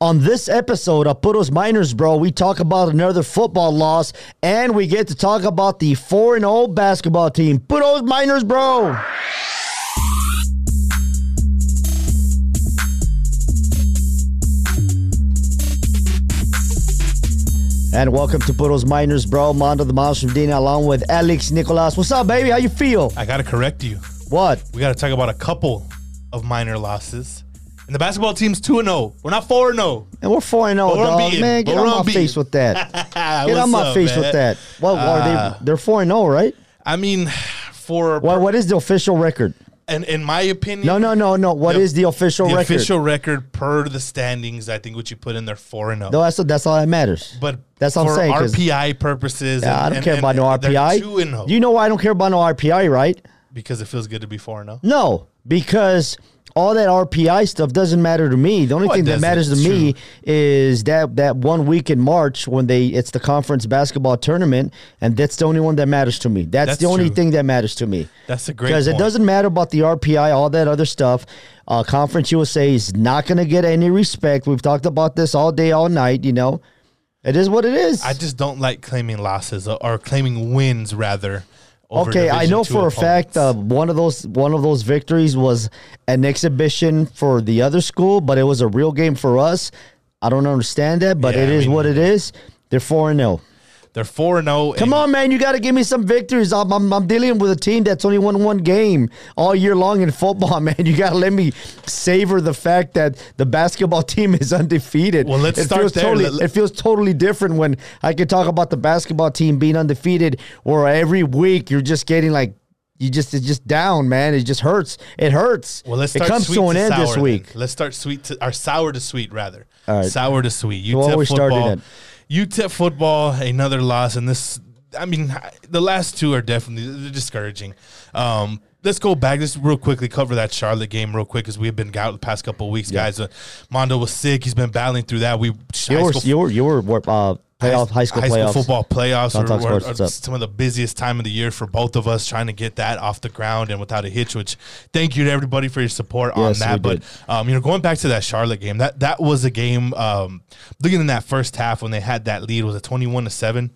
On this episode of Puros Miners, bro, we talk about another football loss, and we get to talk about the 4-0 basketball team. Puros Miners, bro! And welcome to Puros Miners, bro. Mondo the Mouse from Dina, along with Alex Nicolas. What's up, baby? How you feel? I got to correct you. What? We got to talk about a couple of minor losses. And the basketball team's 2-0. We're not 4-0. And we're 4-0, dog. Man, get on my face with that. Get on my face with that. What are they? They're 4-0, right? I mean, for... What is the official record? And in my opinion... No. What is the official record? The official record per the standings, I think, what you put in there, 4-0. No, that's all that matters. But that's all I'm saying. For RPI purposes... Yeah, I don't care about no RPI. They're 2-0. You know why I don't care about no RPI, right? Because it feels good to be 4-0? No, because... all that RPI stuff doesn't matter to me. The only thing that matters to me is that 1 week in March when it's the conference basketball tournament, and that's the only one that matters to me. That's the only thing that matters to me. That's a great point. Because it doesn't matter about the RPI, all that other stuff. Conference USA is not going to get any respect. We've talked about this all day, all night, you know. It is what it is. I just don't like claiming losses or claiming wins, rather. Okay, I know for a fact one of those victories was an exhibition for the other school, but it was a real game for us. I don't understand that, but it is what it is. They're 4-0. They're 4-0. Come on, man. You got to give me some victories. I'm dealing with a team that's only won one game all year long in football, man. You got to let me savor the fact that the basketball team is undefeated. Well, let's start there. It feels totally different when I can talk about the basketball team being undefeated, or every week you're just getting like, it's just down, man. It just hurts. It hurts. Well, let's start sweet to sour this week. Let's start sour to sweet, rather. All right. Sour to sweet. UTEP football. UTEP football, another loss, and this, I mean, the last two are definitely discouraging. Let's go back, just real quickly, cover that Charlotte game real quick, because we've been out the past couple of weeks, guys. Mondo was sick; he's been battling through that. High school football playoffs are some of the busiest time of the year for both of us, trying to get that off the ground and without a hitch, which thank you to everybody for your support on that. But, going back to that Charlotte game, that was a game, looking in that first half when they had that lead, it was a 21-7.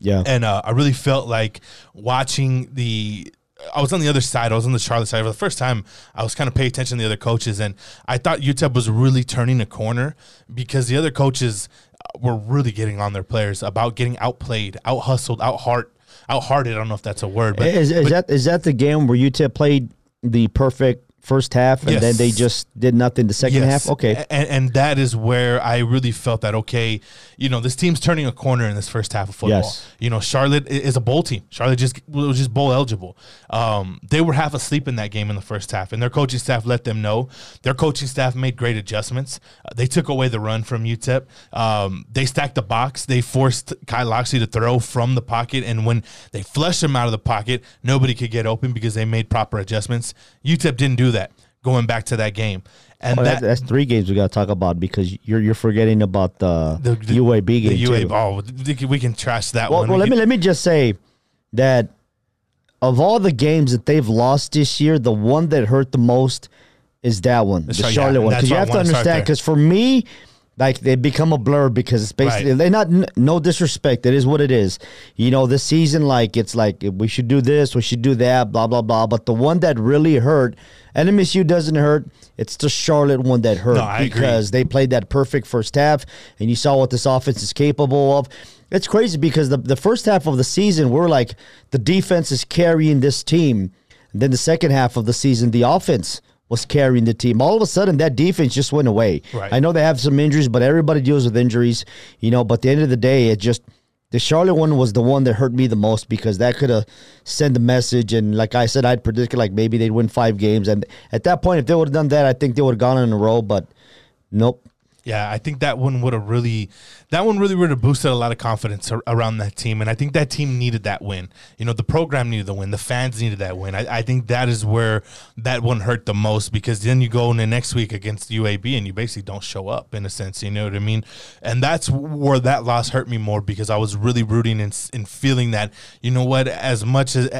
Yeah. And I really felt like watching I was on the other side. I was on the Charlotte side. For the first time, I was kind of paying attention to the other coaches, and I thought UTEP was really turning a corner because the other coaches were really getting on their players about getting outplayed, out-hustled, out-hearted. I don't know if that's a word. But, is that the game where UTEP played the perfect first half and then they just did nothing the second half? Okay. And that is where I really felt that, okay, this team's turning a corner in this first half of football. Yes. Charlotte is a bowl team. Charlotte was just bowl eligible. They were half asleep in that game in the first half, and their coaching staff let them know. Their coaching staff made great adjustments. They took away the run from UTEP. They stacked the box. They forced Kyle Oxley to throw from the pocket, and when they flushed him out of the pocket, nobody could get open because they made proper adjustments. UTEP didn't do that going back to that game, and that's three games we got to talk about because you're forgetting about the UAB game. The UAB, we can trash that one. Well, let me just say that of all the games that they've lost this year, the one that hurt the most is that one, Charlotte one. Because you have to understand, because for me, like, they become a blur because it's basically they're not. No disrespect, it is what it is. This season, like, it's like we should do this, we should do that, blah blah blah. But the one that really hurt, and MSU doesn't hurt. It's the Charlotte one that hurt because they played that perfect first half, and you saw what this offense is capable of. It's crazy because the first half of the season, we're like the defense is carrying this team. And then the second half of the season, the offense was carrying the team. All of a sudden, that defense just went away. Right. I know they have some injuries, but everybody deals with injuries, but at the end of the day, it just, the Charlotte one was the one that hurt me the most because that could have sent a message, and like I said, I'd predicted like maybe they'd win 5 games, and at that point, if they would have done that, I think they would have gone in a row, but nope. Yeah, I think that one really would have boosted a lot of confidence around that team, and I think that team needed that win. The program needed the win. The fans needed that win. I think that is where that one hurt the most because then you go into next week against UAB and you basically don't show up in a sense, you know what I mean? And that's where that loss hurt me more because I was really rooting and feeling that, as much as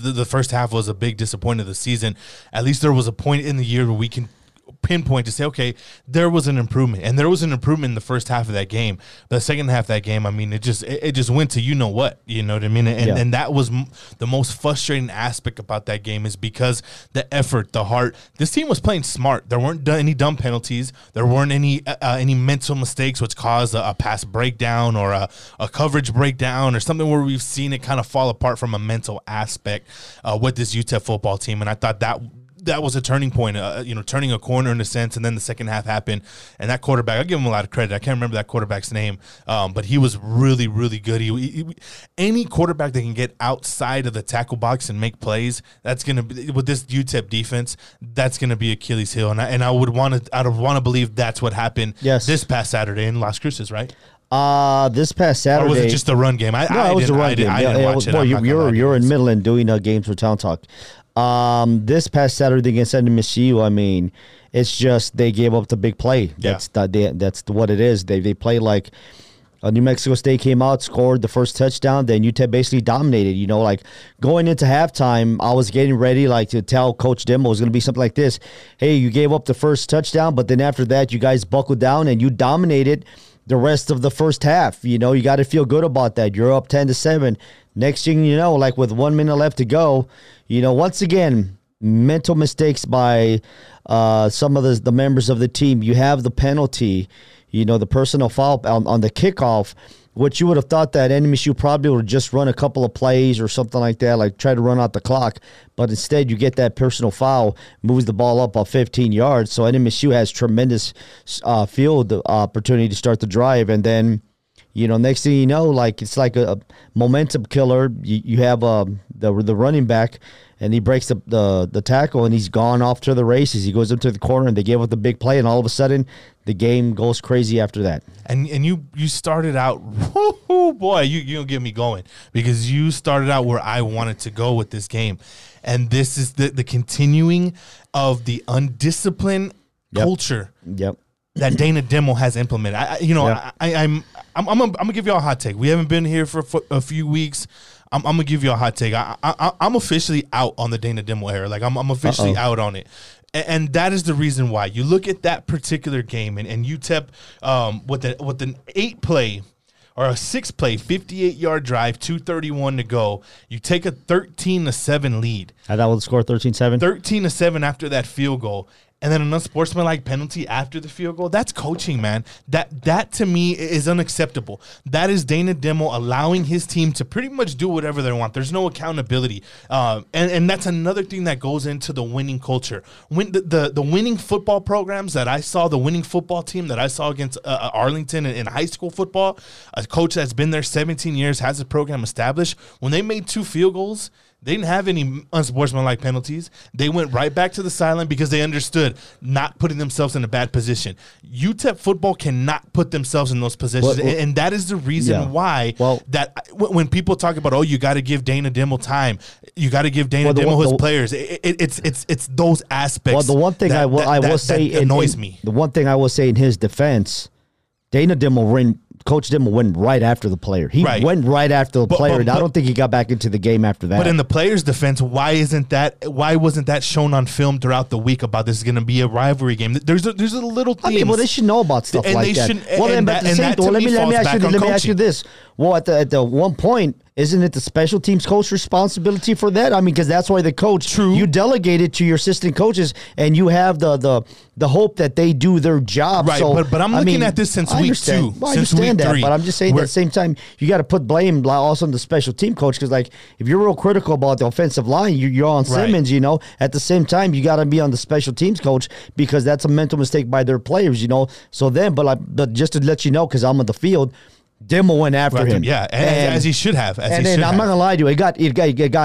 the first half was a big disappointment of the season, at least there was a point in the year where we can pinpoint to say, okay, there was an improvement, and there was an improvement in the first half of that game. But the second half of that game, I mean, it just went to, you know what, you know what I mean? And that was the most frustrating aspect about that game, is because the effort, the heart, this team was playing smart. There weren't any dumb penalties. There weren't any mental mistakes which caused a pass breakdown or a coverage breakdown or something where we've seen it kind of fall apart from a mental aspect with this UTEP football team. And I thought that was a turning point, turning a corner in a sense. And then the second half happened, and that quarterback, I give him a lot of credit. I can't remember that quarterback's name, but he was really, really good. Any quarterback that can get outside of the tackle box and make plays, that's going to be, with this UTEP defense, that's going to be Achilles heel. And I would want to, believe that's what happened this past Saturday in Las Cruces, right? This past Saturday. Or was it just the run game? I didn't watch it. You're in Midland doing games for Town Talk. This past Saturday against NMSU, I mean, it's just they gave up the big play. That's what it is. They play like New Mexico State came out, scored the first touchdown, then UTEP basically dominated. You know, like going into halftime, I was getting ready like to tell Coach Dimel it was going to be something like this. Hey, you gave up the first touchdown, but then after that, you guys buckled down and you dominated the rest of the first half. You know, you got to feel good about that. You're up 10-7. Next thing you know, like with 1 minute left to go, you know, once again, mental mistakes by some of the members of the team. You have the penalty, you know, the personal foul on the kickoff, which you would have thought that NMSU probably would just run a couple of plays or something like that, like try to run out the clock. But instead, you get that personal foul, moves the ball up 15 yards. So NMSU has tremendous field opportunity to start the drive, and then, you know, next thing you know, like it's like a momentum killer. You have the running back, and he breaks the tackle, and he's gone off to the races. He goes up to the corner, and they gave up the big play, and all of a sudden, the game goes crazy after that. And you started out, boy, you don't get me going, because you started out where I wanted to go with this game, and this is the continuing of the undisciplined culture. Yep. That Dana Dimel has implemented. I'm gonna give y'all a hot take. We haven't been here for a few weeks. I'm gonna give y'all a hot take. I'm officially out on the Dana Dimel era. Like I'm officially out on it. And that is the reason why. You look at that particular game and UTEP with an 8-play or a 6-play, 58-yard drive, 2:31 to go. You take a 13-7 lead. And that will score 13-7. 13-7 after that field goal. And then an unsportsmanlike penalty after the field goal. That's coaching, man. That to me is unacceptable. That is Dana Dimel allowing his team to pretty much do whatever they want. There's no accountability, and that's another thing that goes into the winning culture. When the winning football programs that I saw, the winning football team that I saw against Arlington in high school football, a coach that's been there 17 years, has a program established. When they made 2 field goals, they didn't have any unsportsmanlike penalties. They went right back to the sideline because they understood not putting themselves in a bad position. UTEP football cannot put themselves in those positions, and that is the reason why that when people talk about, oh, you got to give Dana Dimel time, you got to give Dana Dimel his players. It's those aspects. Well, the one thing that annoys me. The one thing I will say in his defense, Dana Dimel Coach Dimel went right after the player. He went right after the player, and I don't think he got back into the game after that. But in the player's defense, why wasn't that shown on film throughout the week about this is going to be a rivalry game? There's a little thing. I mean, well, they should know about stuff like that. Let me ask you this. Well, at the one point, isn't it the special teams coach responsibility for that? I mean, because that's why the coach, you delegate it to your assistant coaches, and you have the hope that they do their job. Right, so, but I'm looking at this since week two. Well, I understand that, but I'm just saying at the same time, you got to put blame also on the special team coach, because like if you're real critical about the offensive line, you're on Simmons, you know. At the same time, you got to be on the special teams coach because that's a mental mistake by their players, you know. So then, but just to let you know, because I'm on the field, Dimel went after him. Yeah, and as he should have. I'm not going to lie to you, it got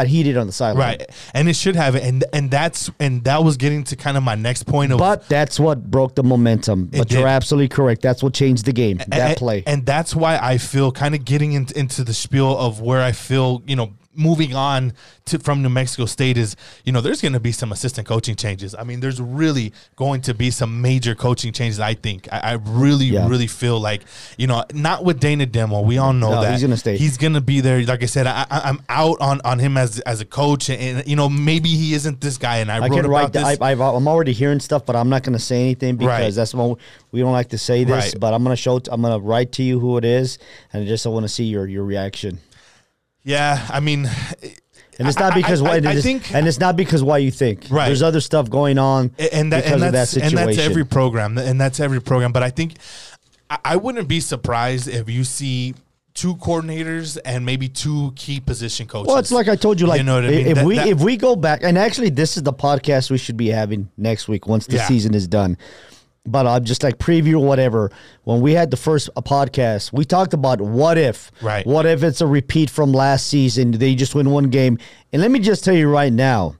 heated on the sideline. Right, and it should have. And that was getting to kind of my next point. But that's what broke the momentum. But you're absolutely correct. That's what changed the game, that play. And that's why I feel kind of getting into the spiel of where I feel, you know, moving on to from New Mexico State is, you know, there's going to be some assistant coaching changes. I mean, there's really going to be some major coaching changes, I think. I really feel like, you know, not with Dana Dimel. We all know that. He's going to stay. He's going to be there. Like I said, I'm out on him as a coach. And, you know, maybe he isn't this guy. And I wrote about this. I'm already hearing stuff, but I'm not going to say anything because that's what we don't like to say this. Right. But I'm going to I'm going to write to you who it is. And I want to see your reaction. Yeah, I mean, and it's not because why you think. Right. There's other stuff going on, and that's every program, But I think I wouldn't be surprised if you see two coordinators and maybe two key position coaches. Well, it's like I told you, like, you know what I mean? If we go back, and actually, this is the podcast we should be having next week once the season is done. But I'm just like preview or whatever. When we had the first podcast, we talked about what if. Right. What if it's a repeat from last season? They just win one game. And let me just tell you right now,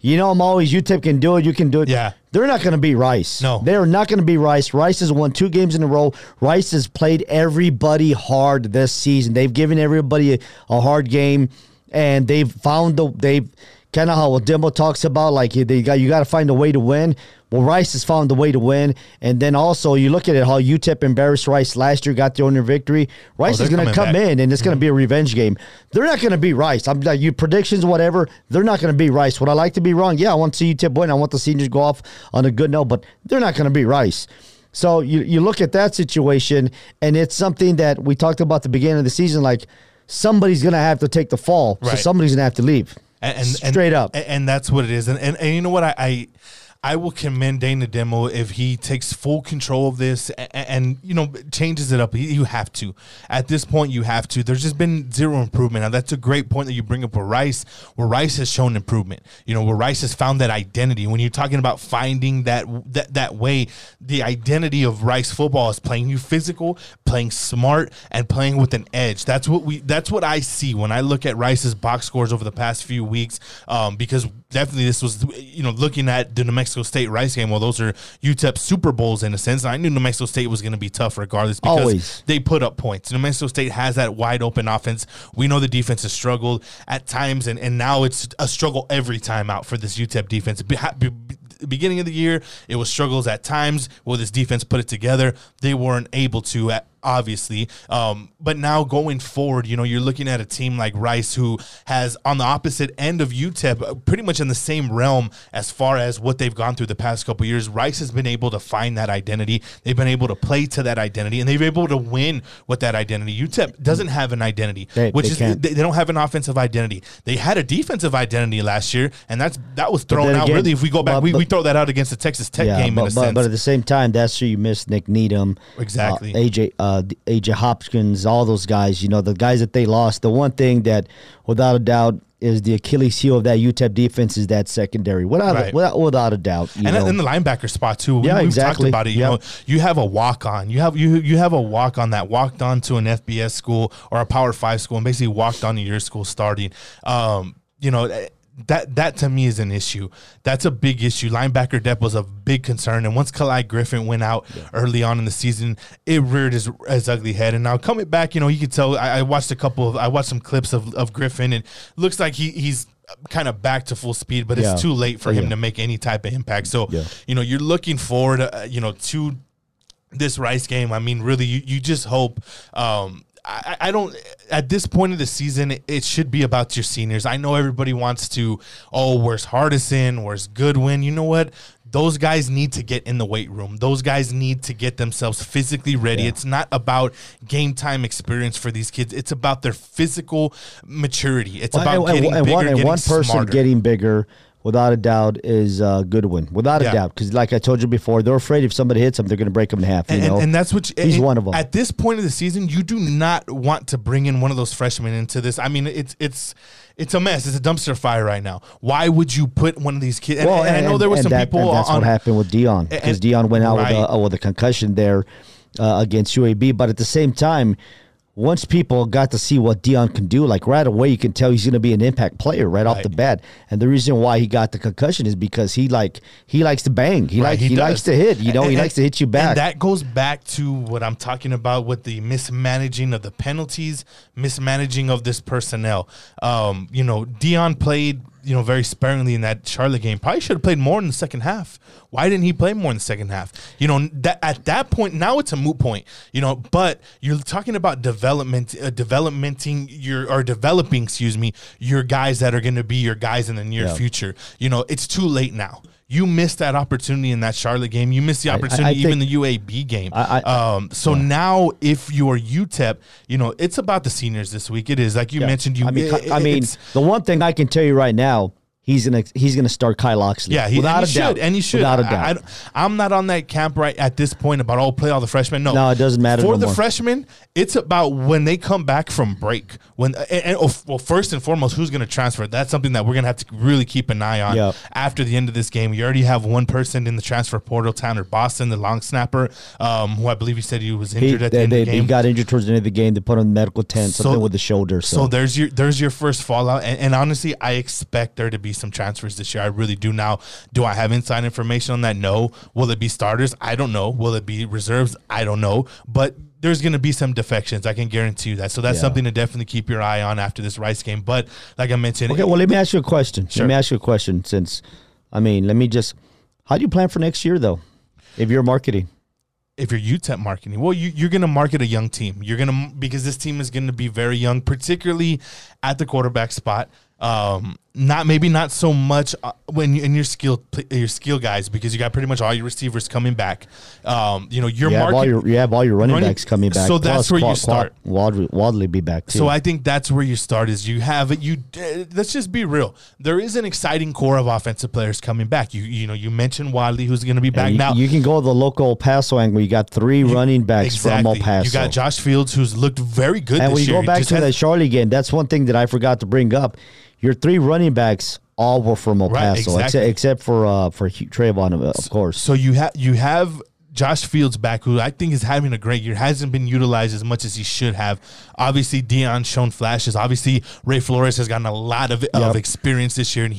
you know, I'm always, UTEP can do it. You can do it. Yeah. They're not going to beat Rice. No. They're not going to beat Rice. Rice has won 2 games in a row. Rice has played everybody hard this season. They've given everybody a hard game. And they've found kind of how Dimel talks about, like, you got to find a way to win. Well, Rice has found a way to win. And then also, you look at it, how UTEP embarrassed Rice last year, got the owner victory. Rice is going to come in, and it's going to be a revenge game. They're not going to beat Rice. I'm like, your predictions, whatever, they're not going to beat Rice. Would I like to be wrong? Yeah, I want to see UTEP win. I want the seniors go off on a good note, but they're not going to beat Rice. So you look at that situation, and it's something that we talked about at the beginning of the season, like somebody's going to have to take the fall. Right. So somebody's going to have to leave. Straight up. And that's what it is. And you know what? I will commend Dana Dimel if he takes full control of this and you know, changes it up. You have to. At this point, you have to. There's just been zero improvement. Now, that's a great point that you bring up with Rice, where Rice has shown improvement. You know, where Rice has found that identity. When you're talking about finding that way, the identity of Rice football is playing you physical, playing smart, and playing with an edge. That's what I see when I look at Rice's box scores over the past few weeks, because definitely this was, you know, looking at the New Mexico State Rice game. Well, those are UTEP Super Bowls in a sense. And I knew New Mexico State was going to be tough regardless because they put up points. New Mexico State has that wide open offense. We know the defense has struggled at times, and now it's a struggle every time out for this UTEP defense. Beginning of the year, it was struggles at times. Will this defense put it together? They weren't able to, obviously. But now going forward, you know, you're looking at a team like Rice who has on the opposite end of UTEP, pretty much in the same realm as far as what they've gone through the past couple of years. Rice has been able to find that identity. They've been able to play to that identity, and they've been able to win with that identity. UTEP doesn't have an identity, they don't have an offensive identity. They had a defensive identity last year, and that was thrown out. Really, if we go back, we throw that out against the Texas Tech game in a sense. But at the same time, that's who you miss Nick Needham. Exactly. AJ Hopkins, all those guys, you know, the guys that they lost. The one thing that, without a doubt, is the Achilles heel of that UTEP defense is that secondary. Without a doubt. And in the linebacker spot, too. We've talked about it. You know, you have a walk-on. You have a walk-on that walked on to an FBS school or a Power 5 school and basically walked on to your school starting. You know, That to me is an issue. That's a big issue. Linebacker depth was a big concern, and once Kali Griffin went out early on in the season, it reared his ugly head. And now coming back, you know, you could tell. I watched some clips of Griffin, and looks like he's kind of back to full speed, but it's too late for him to make any type of impact. So you know, you're looking forward, to this Rice game. I mean, really, you just hope. I don't – at this point of the season, it should be about your seniors. I know everybody wants to, where's Hardison? Where's Goodwin? You know what? Those guys need to get in the weight room. Those guys need to get themselves physically ready. Yeah. It's not about game time experience for these kids. It's about their physical maturity. It's about getting bigger, getting smarter. Person getting bigger, without a doubt, is Goodwin. Without a doubt, because like I told you before, they're afraid if somebody hits them, they're going to break them in half. And that's what he's one of them. At this point of the season, you do not want to bring in one of those freshmen into this. I mean, it's a mess. It's a dumpster fire right now. Why would you put one of these kids? And I know there were some people. And that's what happened with Deion, because Deion went out with a concussion there against UAB. But at the same time, once people got to see what Deion can do, like right away you can tell he's going to be an impact player right off the bat. And the reason why he got the concussion is because he likes to bang. He likes to hit. You know, he likes to hit you back. And that goes back to what I'm talking about with the mismanaging of the penalties, mismanaging of this personnel. You know, Deion played, you know, very sparingly in that Charlotte game. Probably should have played more in the second half. Why didn't he play more in the second half? You know, that at that point, now it's a moot point. You know, but you're talking about developing your guys that are going to be your guys in the near future. You know, it's too late now. You missed that opportunity in that Charlotte game. You missed the opportunity even in the UAB game. Now if you're UTEP, you know, it's about the seniors this week. It is. Like you mentioned. The one thing I can tell you right now, he's gonna start Kyle Oxley. Yeah, he should. Without a doubt. I'm not on that camp right at this point about play all the freshmen. No, it doesn't matter for the freshmen. It's about when they come back from break. First and foremost, who's gonna transfer? That's something that we're gonna have to really keep an eye on after the end of this game. You already have one person in the transfer portal, Tanner Boston, the long snapper, who I believe he said he was injured at the end of the game. He got injured towards the end of the game. They put on the medical tent, something with the shoulder. So there's your first fallout, and honestly, I expect there to be some transfers this year. I really do. Now, do I have inside information on that? No. Will it be starters? I don't know. Will it be reserves? I don't know. But there's going to be some defections. I can guarantee you that. So that's something to definitely keep your eye on after this Rice game. But like I mentioned. Okay, well, let me ask you a question. Sure. Let me ask you a question how do you plan for next year though? If you're marketing. If you're UTEP marketing, well, you're going to market a young team. Because this team is going to be very young, particularly at the quarterback spot. Not so much when your skill guys, because you got pretty much all your receivers coming back. You have all your running backs coming back. So that's where you start. Wadley be back too. So I think that's where you start is let's just be real. There is an exciting core of offensive players coming back. You mentioned Wadley, who's going to be back now. You can go to the local El Paso angle. You got three running backs from El Paso. You got Josh Fields, who's looked very good this year. And we go back to that Charlie game. That's one thing that I forgot to bring up. Your three running backs all were from El Paso, except for Trayvon, of course. So you have Josh Fields back, who I think is having a great year, hasn't been utilized as much as he should have. Obviously, Deion's shown flashes. Obviously, Ray Flores has gotten a lot of experience this year, and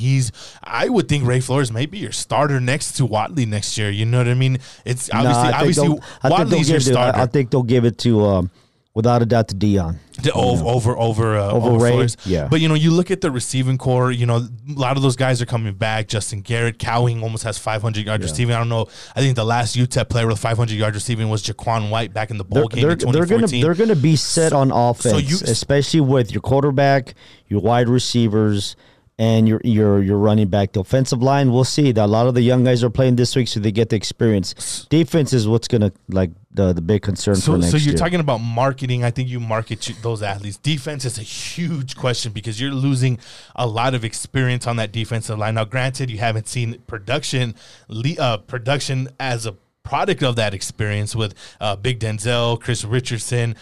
I would think Ray Flores may be your starter next to Wadley next year. You know what I mean? It's obviously Wadley's your starter. I think they'll give it to without a doubt to Deion. Over Flores. Yeah. But, you know, you look at the receiving core, you know, a lot of those guys are coming back. Justin Garrett, Cowing almost has 500-yard receiving. I don't know. I think the last UTEP player with 500-yard receiving was Jaquan White back in the bowl game in 2014. They're going to be set on offense, especially with your quarterback, your wide receivers, and your running back. The offensive line, we'll see that a lot of the young guys are playing this week, so they get the experience. Defense is what's going to, like, the big concern for next year. So you're talking about marketing. I think you market those athletes. Defense is a huge question because you're losing a lot of experience on that defensive line. Now, granted, you haven't seen production as a product of that experience with Big Denzel, Chris Richardson,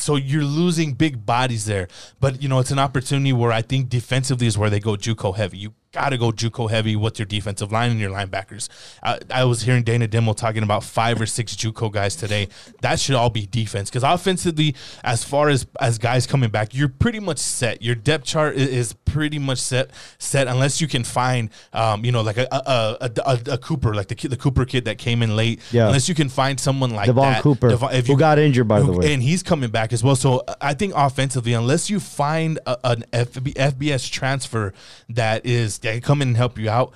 so you're losing big bodies there. But, you know, it's an opportunity where I think defensively is where they go JUCO heavy. You got to go JUCO heavy with your defensive line and your linebackers. I was hearing Dana Dimel talking about 5 or 6 JUCO guys today. That should all be defense because offensively, as far as guys coming back, you're pretty much set. Your depth chart is pretty much set unless you can find, like a Cooper, like the Cooper kid that came in late. Yeah. Unless you can find someone like Devon that. Cooper, who got injured, by the way. And he's coming back as well. So I think offensively, unless you find an FBS transfer that is – they come in and help you out.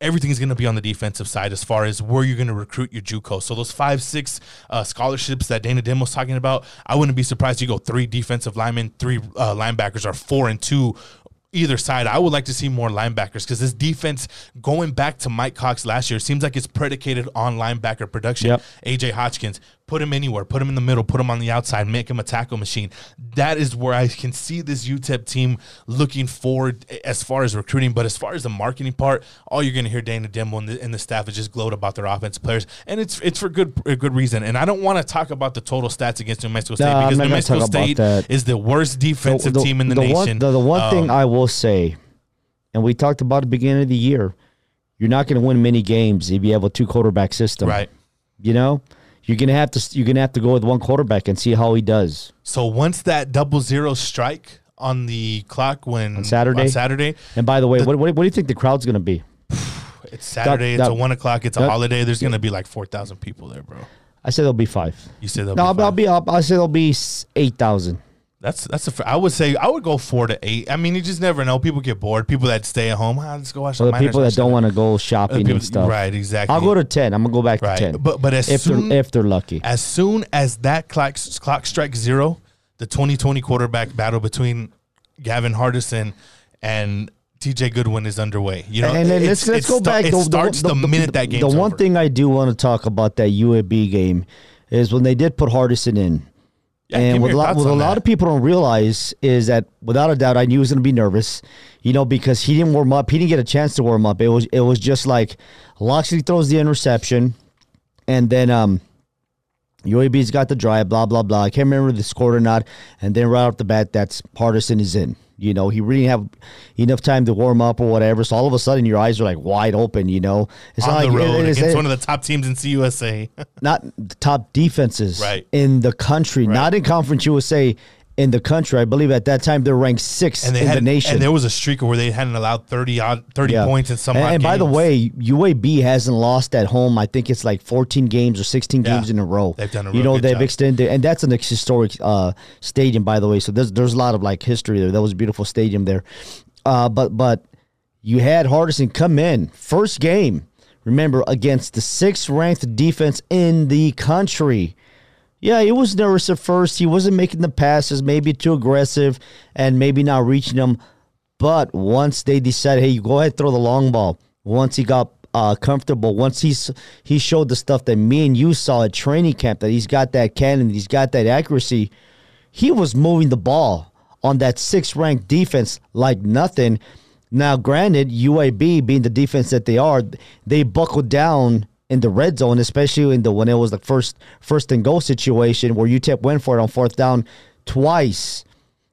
Everything's going to be on the defensive side as far as where you're going to recruit your JUCO. So those 5, 6 scholarships that Dana Dimel was talking about, I wouldn't be surprised you go 3 defensive linemen, 3 linebackers, or 4 and 2 either side. I would like to see more linebackers because this defense, going back to Mike Cox last year, seems like it's predicated on linebacker production. Yep. A.J. Hodgkins. Put him anywhere. Put him in the middle. Put him on the outside. Make him a tackle machine. That is where I can see this UTEP team looking forward as far as recruiting. But as far as the marketing part, all you're going to hear Dana Dimel and the staff is just gloat about their offense players. And it's for good reason. And I don't want to talk about the total stats against New Mexico State because New Mexico State is the worst defensive team in the nation. The one thing I will say, and we talked about at the beginning of the year, you're not going to win many games if you have a two-quarterback system. Right. You know? You're gonna have to go with one quarterback and see how he does. So once that 0-0 strike on the clock on Saturday. And by the way, what do you think the crowd's gonna be? It's Saturday. It's a 1 o'clock. It's a holiday. There's gonna be like 4,000 people there, bro. I said there'll be 5. You said there'll be 5. I said there'll be 8,000. I would go 4 to 8. I mean, you just never know. People get bored. People that stay at home, let's go watch. Well, the people that don't want to go shopping and stuff. Right, exactly. I'll go to 10. I'm gonna go back to 10. But if they're lucky, as soon as that clock strikes 0, the 2020 quarterback battle between Gavin Hardison and TJ Goodwin is underway. You know, and then let's go back. It starts the minute that game's over. The one thing I do want to talk about that UAB game is when they did put Hardison in. Yeah, and what a lot of people don't realize is that, without a doubt, I knew he was going to be nervous, you know, because he didn't warm up. He didn't get a chance to warm up. It was just like Loxley throws the interception, and then UAB's got the drive, blah, blah, blah. I can't remember if they scored or not. And then right off the bat, that's Hardison is in. You know, he really didn't have enough time to warm up or whatever. So all of a sudden, your eyes are like wide open. You know, it's on the road against one of the top teams in CUSA, not the top defenses in the country, not in Conference USA. In the country, I believe at that time they're ranked 6th in the nation. And there was a streak where they hadn't allowed 30 points in some. And by the way, UAB hasn't lost at home. I think it's like 14 games or 16 games in a row. They've done a really good job. Extended, and that's an historic stadium, by the way. So there's a lot of like history there. That was a beautiful stadium there. But you had Hardison come in first game. Remember, against the 6th ranked defense in the country. Yeah, he was nervous at first. He wasn't making the passes, maybe too aggressive, and maybe not reaching them. But once they decided, hey, you go ahead, throw the long ball. Once he got comfortable, once he showed the stuff that me and you saw at training camp, that he's got that cannon, he's got that accuracy, he was moving the ball on that 6th-ranked defense like nothing. Now, granted, UAB, being the defense that they are, they buckled down in the red zone, especially when it was the first and goal situation where UTEP went for it on 4th down twice.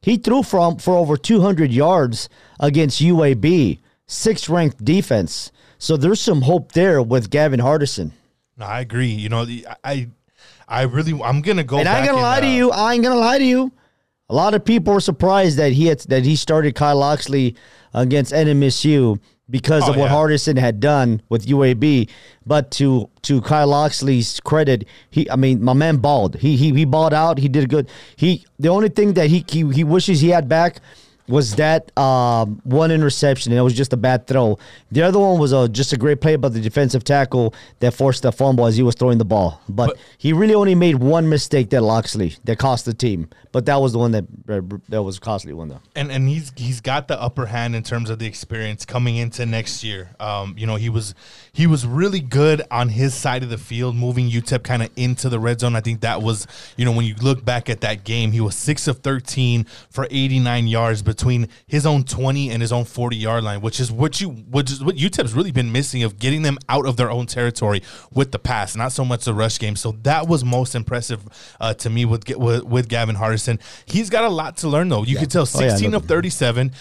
He threw for over 200 yards against UAB, 6th-ranked defense. So there's some hope there with Gavin Hardison. No, I agree. You know, I'm gonna go. And I ain't gonna lie to you. A lot of people were surprised that he started Kyle Oxley against NMSU, because of what Hardison had done with UAB. But to Kyle Oxley's credit, my man balled. He balled out. He did good. The only thing that he wishes he had back was that one interception, and it was just a bad throw. The other one was just a great play by the defensive tackle that forced the fumble as he was throwing the ball. But he really only made one mistake that cost the team. But that was the one that was a costly one, though. And he's got the upper hand in terms of the experience coming into next year. You know, he was really good on his side of the field, moving UTEP kind of into the red zone. I think that was, you know, when you look back at that game, he was 6 of 13 for 89 yards, but between his own 20 and his own 40-yard line, which is what UTEP's really been missing, of getting them out of their own territory with the pass, not so much the rush game. So that was most impressive to me with Gavin Hardison. He's got a lot to learn, though. You could tell 16 of 37.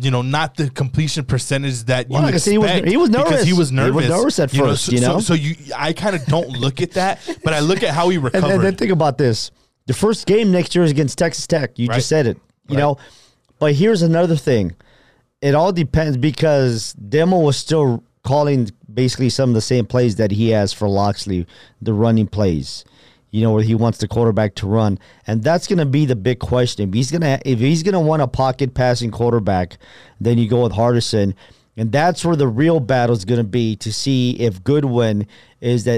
You know, not the completion percentage that you expect. Like I said, he was nervous. Because he was nervous. He was nervous at first. I kind of don't look at that, but I look at how he recovered. And then think about this: the first game next year is against Texas Tech. You just said it. You know. But here's another thing. It all depends, because Dimel was still calling basically some of the same plays that he has for Loxley, the running plays, you know, where he wants the quarterback to run. And that's going to be the big question. If he's going to want a pocket passing quarterback, then you go with Hardison. And that's where the real battle is going to be, to see if Goodwin is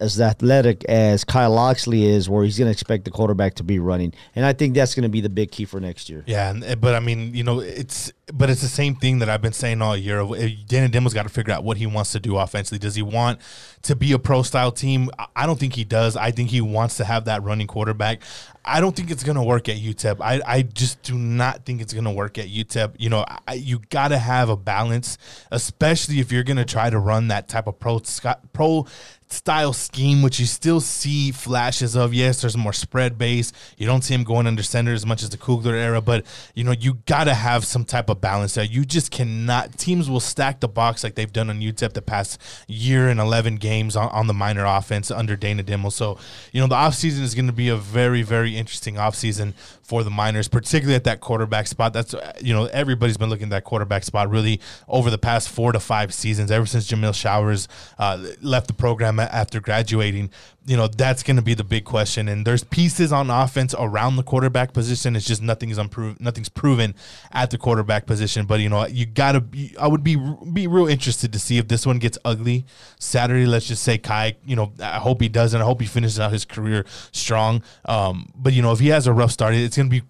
as athletic as Kyle Oxley is, where he's going to expect the quarterback to be running. And I think that's going to be the big key for next year. Yeah, but I mean, you know, it's the same thing that I've been saying all year. Dana Dimel's got to figure out what he wants to do offensively. Does he want to be a pro-style team? I don't think he does. I think he wants to have that running quarterback. I don't think it's going to work at UTEP. I just do not think it's going to work at UTEP. You know, you got to have a balance, especially if you're going to try to run that type of pro style scheme, which you still see flashes of. Yes, there's more spread base. You don't see him going under center as much as the Kugler era, but you know, you got to have some type of balance there. You just cannot. Teams will stack the box like they've done on UTEP the past year and 11 games on the minor offense under Dana Dimel. So, you know, the offseason is going to be a very, very interesting offseason for the Miners, particularly at that quarterback spot. That's, you know, everybody's been looking at that quarterback spot really over the past 4 to 5 seasons, ever since Jamil Showers left the program after graduating. You know, that's going to be the big question. And there's pieces on offense around the quarterback position. It's just nothing's proven at the quarterback position. But, you know, you got to be – I would be real interested to see if this one gets ugly Saturday. Let's just say Kai, you know, I hope he doesn't. I hope he finishes out his career strong. But, you know, if he has a rough start, it's going to be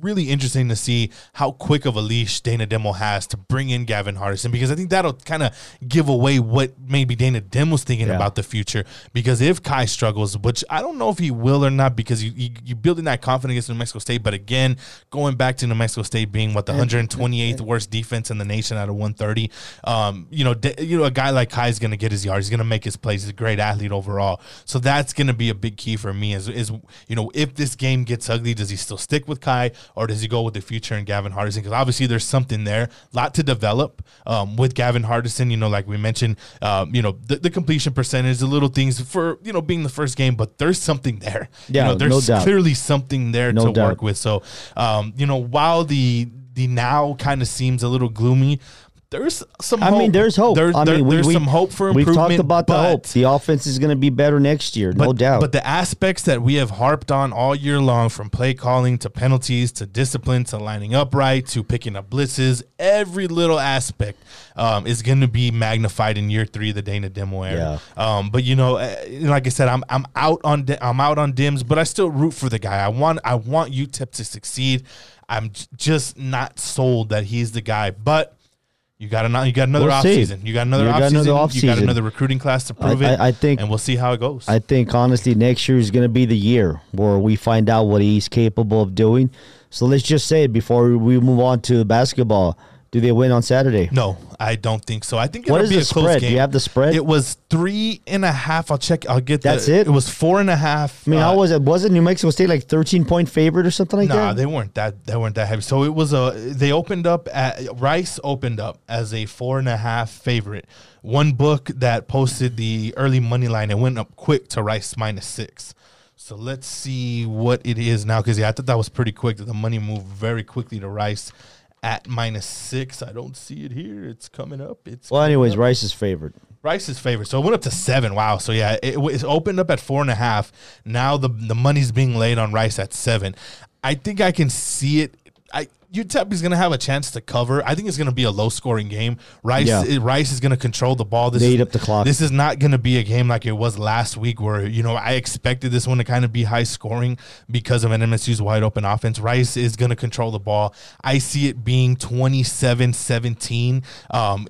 really interesting to see how quick of a leash Dana Dimel has to bring in Gavin Hardison, because I think that'll kind of give away what maybe Dana Dimel's thinking about the future. Because if Kai struggles, which I don't know if he will or not, because you building that confidence against New Mexico State, but again, going back to New Mexico State being what the 128th worst defense in the nation out of 130, you know, a guy like Kai is going to get his yards, he's going to make his plays, he's a great athlete overall. So that's going to be a big key for me is you know, if this game gets ugly, does he still stick with Kai? Or does he go with the future and Gavin Hardison? Because obviously there's something there, a lot to develop with Gavin Hardison. You know, like we mentioned, you know, the completion percentage, the little things for, you know, being the first game. But there's something there. Yeah, you know, there's clearly something there to work with. So, you know, while the now kind of seems a little gloomy, there's some hope. I mean, there's hope. There's some hope for improvement. We've talked about the hope. The offense is going to be better next year, no doubt. But the aspects that we have harped on all year long, from play calling to penalties to discipline to lining up right to picking up blitzes, every little aspect is going to be magnified in year 3 of the Dana Dimel era. Yeah. But you know, like I said, I'm out on Dims, but I still root for the guy. I want UTEP to succeed. I'm just not sold that he's the guy, but. You got another offseason. You got another recruiting class to prove it. I think, and we'll see how it goes. I think, honestly, next year is going to be the year where we find out what he's capable of doing. So let's just say it before we move on to basketball. Do they win on Saturday? No, I don't think so. I think it'll be a close game. Do you have the spread? It was 3.5. I'll check. I'll get that. That's it? It was 4.5. I mean, how was it? Wasn't New Mexico State like 13-point favorite or something like that? Nah, they weren't that heavy. So it was Rice opened up as a 4.5 favorite. One book that posted the early money line and went up quick to Rice -6. So let's see what it is now, because I thought that was pretty quick, that the money moved very quickly to Rice at -6. I don't see it here. It's coming up. Anyways, Rice is favored. So it went up to 7. Wow. So, yeah, it opened up at 4.5. Now the money's being laid on Rice at 7. I think I can see it. UTEP is going to have a chance to cover. I think it's going to be a low-scoring game. Rice is going to control the ball. They ate up the clock. This is not going to be a game like it was last week where, you know, I expected this one to kind of be high-scoring because of MSU's wide-open offense. Rice is going to control the ball. I see it being 27-17.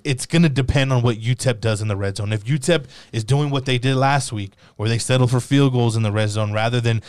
It's going to depend on what UTEP does in the red zone. If UTEP is doing what they did last week, where they settle for field goals in the red zone rather than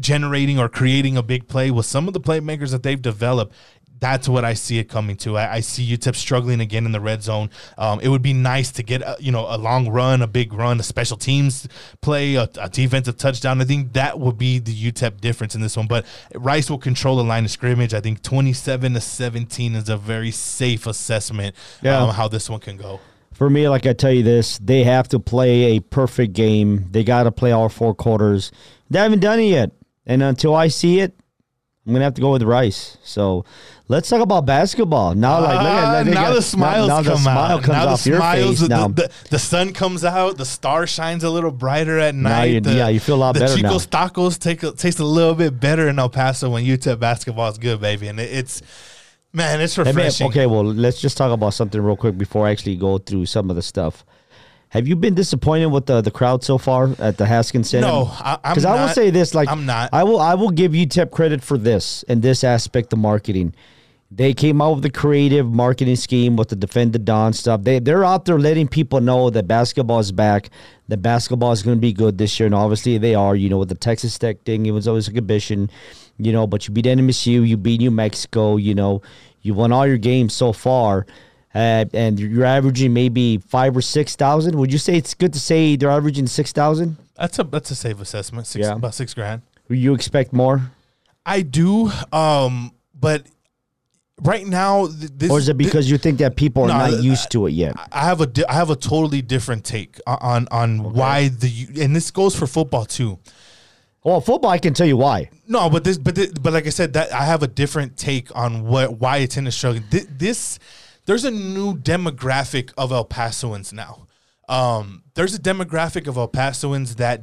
generating or creating a big play with some of the playmakers that they've developed, that's what I see it coming to. I see UTEP struggling again in the red zone. It would be nice to get a long run, a big run, a special teams play, a defensive touchdown. I think that would be the UTEP difference in this one. But Rice will control the line of scrimmage. I think 27-17 is a very safe assessment how this one can go. For me, like I tell you this, they have to play a perfect game. They got to play all 4 quarters. They haven't done it yet. And until I see it, I'm going to have to go with Rice. So let's talk about basketball. Now the smile comes off your face. The sun comes out. The star shines a little brighter at night. You feel a lot better now. The Chico's tacos taste a little bit better in El Paso when UTEP basketball is good, baby. And it's refreshing. Okay, well, let's just talk about something real quick before I actually go through some of the stuff. Have you been disappointed with the crowd so far at the Haskins Center? No, I'm not. Because I will say this, like, I'm not. I will give UTEP credit for this and this aspect of marketing. They came out with the creative marketing scheme with the Defend the Don stuff. They're out there letting people know that basketball is back, that basketball is going to be good this year, and obviously they are. You know, with the Texas Tech thing, it was always a ambition, you know, but you beat NMSU, you beat New Mexico, you know, you won all your games so far. and you're averaging maybe 5 or 6,000. Would you say it's good to say they're averaging 6,000? That's a safe assessment. About $6,000. You expect more? I do, but right now, or is it because you think that people are not used to it yet? I have a totally different take on why and this goes for football too. Well, football, I can tell you why. No, but like I said, that I have a different take on why it's in the struggle. There's a new demographic of El Pasoans now. There's a demographic of El Pasoans that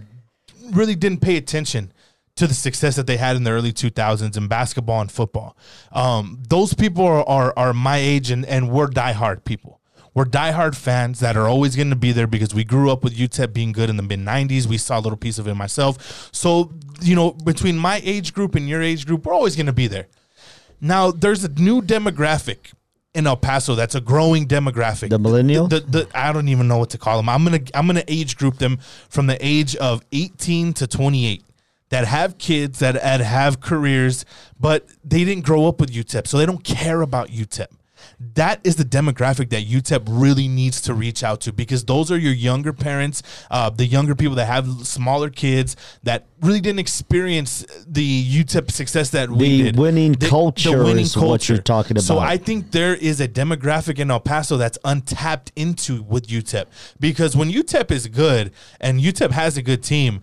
really didn't pay attention to the success that they had in the early 2000s in basketball and football. Those people are my age, and we're diehard people. We're diehard fans that are always going to be there because we grew up with UTEP being good in the mid-'90s. We saw a little piece of it myself. So, between my age group and your age group, we're always going to be there. Now, there's a new demographic in El Paso that's a growing demographic. The millennial? I don't even know what to call them. I'm gonna age group them from the age of 18 to 28. That have kids, that have careers, but they didn't grow up with UTEP, so they don't care about UTEP. That is the demographic that UTEP really needs to reach out to, because those are your younger parents, the younger people that have smaller kids that really didn't experience the UTEP success that we did. The winning culture is what you're talking about. So I think there is a demographic in El Paso that's untapped into with UTEP, because when UTEP is good and UTEP has a good team,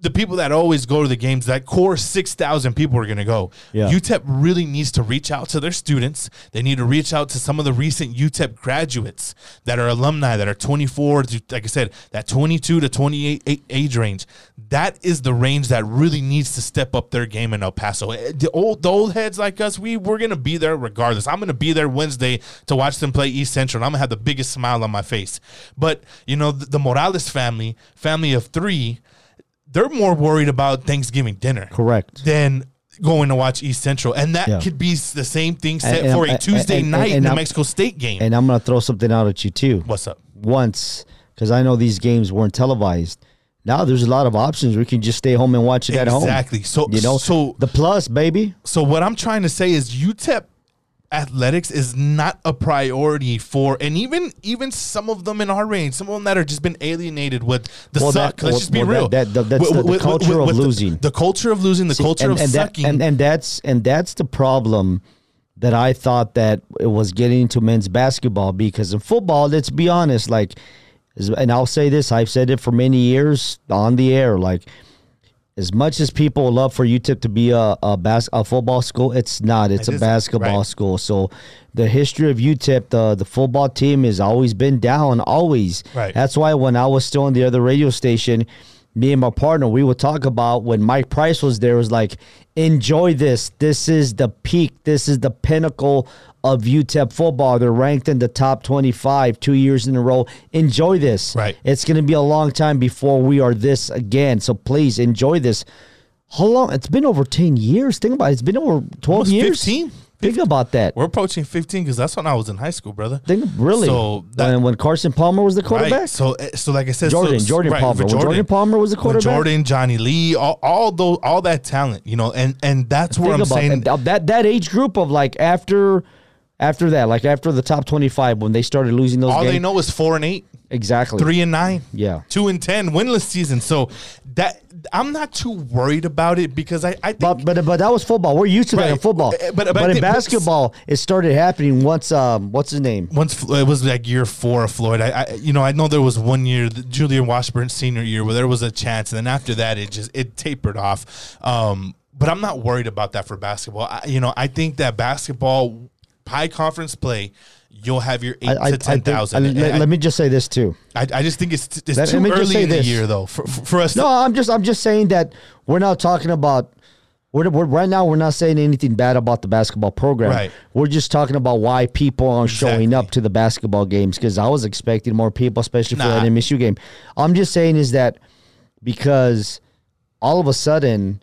the people that always go to the games, that core 6,000 people are going to go. Yeah. UTEP really needs to reach out to their students. They need to reach out to some of the recent UTEP graduates that are alumni, that are 24 to, like I said, that 22 to 28 age range. That is the range that really needs to step up their game in El Paso. The old heads like us, we're going to be there regardless. I'm going to be there Wednesday to watch them play East Central, and I'm going to have the biggest smile on my face. But, the Morales family of three, they're more worried about Thanksgiving dinner, correct, than going to watch East Central. And that could be the same thing for a Tuesday night in New Mexico State game. And I'm going to throw something out at you, too. What's up? Once, because I know these games weren't televised. Now there's a lot of options. We can just stay home and watch it at home. Exactly. So, so the plus, baby. So what I'm trying to say is UTEP athletics is not a priority for, and even some of them in our range, some of them that are just been alienated with the suck. Let's just be real. That's the culture of losing. The culture of losing, the culture of sucking. That's the problem that I thought that it was getting into men's basketball, because in football, let's be honest, and I'll say this, I've said it for many years on the air, as much as people love for UTEP to be a football school, it's not. It's a basketball school. So the history of UTEP, the football team has always been down, always. Right. That's why when I was still on the other radio station, me and my partner, we would talk about when Mike Price was there, it was like, enjoy this. This is the peak. This is the pinnacle of UTEP football. They're ranked in the top 25 2 years in a row. Enjoy this. Right. It's going to be a long time before we are this again. So please enjoy this. How long? It's been over 10 years. Think about it. It's been over 12 almost years. 15? Think about that. We're approaching 15 because that's when I was in high school, brother. Really? So when Carson Palmer was the quarterback? Right. So like I said, Jordan Palmer. Jordan Palmer was the quarterback. Jordan, Johnny Lee, all that talent, and that's where I'm saying. That age group of after that, after the top 25, when they started losing those games. All they know is 4-8. Exactly. 3-9. Yeah. 2-10, winless season. So that I'm not too worried about it, because I think. But that was football. We're used to that in football. But in basketball, it started happening once. What's his name? Once it was year 4 of Floyd. I know there was one year, the Julian Washburn's senior year, where there was a chance, and then after that, it tapered off. But I'm not worried about that for basketball. I think that basketball, high conference play, you'll have your 8,000 to 10,000. Let me just say this too. I just think it's too early in the year, though, for us. No, I'm just saying that we're not talking about. We're right now, we're not saying anything bad about the basketball program. Right. We're just talking about why people aren't showing up to the basketball games, because I was expecting more people, especially for that MSU game. I'm just saying is that because all of a sudden,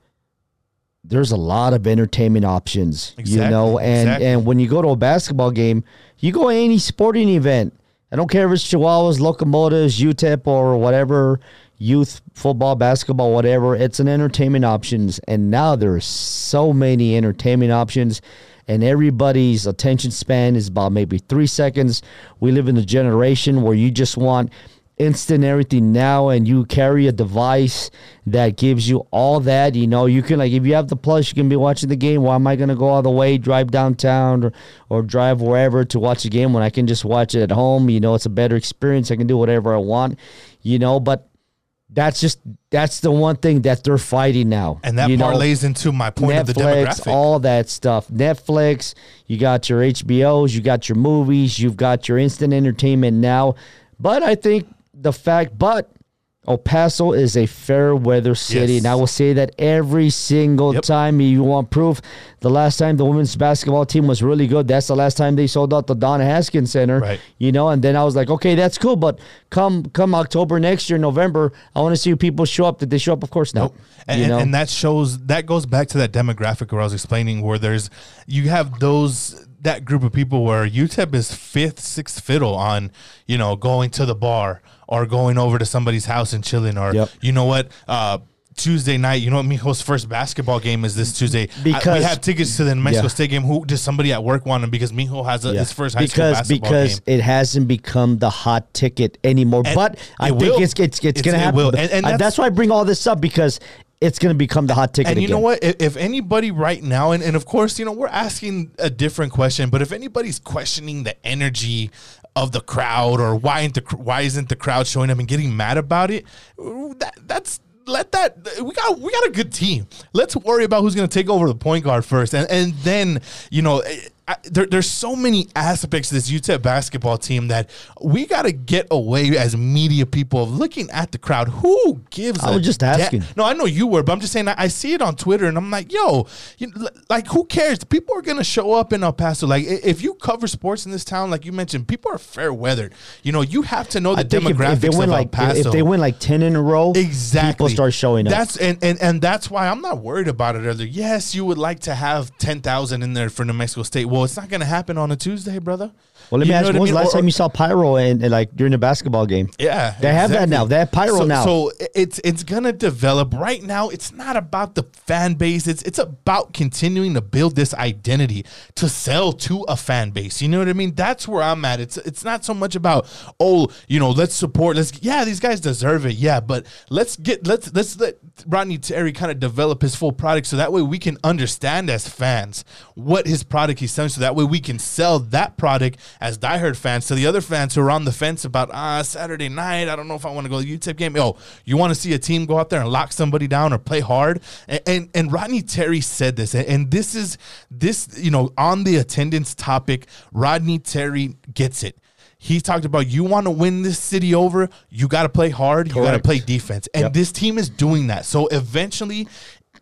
there's a lot of entertainment options, and when you go to a basketball game, you go to any sporting event. I don't care if it's Chihuahuas, Locomotives, UTEP, or whatever, youth football, basketball, whatever. It's an entertainment options, and now there's so many entertainment options, and everybody's attention span is about maybe 3 seconds. We live in a generation where you just want instant everything now, and you carry a device that gives you all that. You know, you can, like, if you have the Plus, you can be watching the game. Why am I going to go all the way, drive downtown or drive wherever to watch a game when I can just watch it at home? You know, it's a better experience. I can do whatever I want, you know, but that's the one thing that they're fighting now. And that parlays into my point of the demographic. All that stuff. Netflix, you got your HBOs, you got your movies, you've got your instant entertainment now. But I think El Paso is a fair weather city. Yes. And I will say that every single time. You want proof. The last time the women's basketball team was really good, that's the last time they sold out the Don Haskins Center. Right. You know, and then I was like, okay, that's cool, but come October next year, November, I want to see people show up. Did they show up? Of course not. Nope. And that shows, that goes back to that demographic where I was explaining, where you have those, that group of people where UTEP is fifth, sixth fiddle on, you know, going to the bar or going over to somebody's house and chilling, or you know what, Tuesday night, you know what, Mijo's first basketball game is this Tuesday. Because we have tickets to the New Mexico State game. Who does somebody at work want them? Because Mijo has his first high school basketball game. Because it hasn't become the hot ticket anymore. And but I think it's going to happen. That's why I bring all this up, because it's going to become the hot ticket. And you know what? If anybody right now, and of course, you know, we're asking a different question, but if anybody's questioning the energy of the crowd, or why isn't the crowd showing up and getting mad about it, we got a good team. Let's worry about who's going to take over the point guard first, and then, you know, There's so many aspects to this UTEP basketball team that we got to get away as media people of looking at the crowd. Who gives I was just asking. No, I know you were, but I'm just saying I see it on Twitter, and I'm like, yo, who cares? People are going to show up in El Paso. Like, if you cover sports in this town, like you mentioned, people are fair-weathered. You know, you have to know the demographics of El Paso. If they win like 10 in a row, people start showing up. And that's why I'm not worried about it. Either. Yes, you would like to have 10,000 in there for New Mexico State. Well, it's not going to happen on a Tuesday, brother. Well, let me ask you, when was the last time you saw pyro and during a basketball game? Yeah. They have that now. They have pyro now. So it's going to develop. Right now, it's not about the fan base. It's about continuing to build this identity to sell to a fan base. You know what I mean? That's where I'm at. It's not so much about, let's support. These guys deserve it. Yeah, but let's let Rodney Terry kind of develop his full product so that way we can understand as fans what his product he's selling, so that way we can sell that product as diehard fans to the other fans who are on the fence about Saturday night, I don't know if I want to go to the UTEP game. Yo, you want to see a team go out there and lock somebody down or play hard? And Rodney Terry said this, and this is on the attendance topic, Rodney Terry gets it. He talked about, you want to win this city over, you got to play hard, you got to play defense. And this team is doing that. So eventually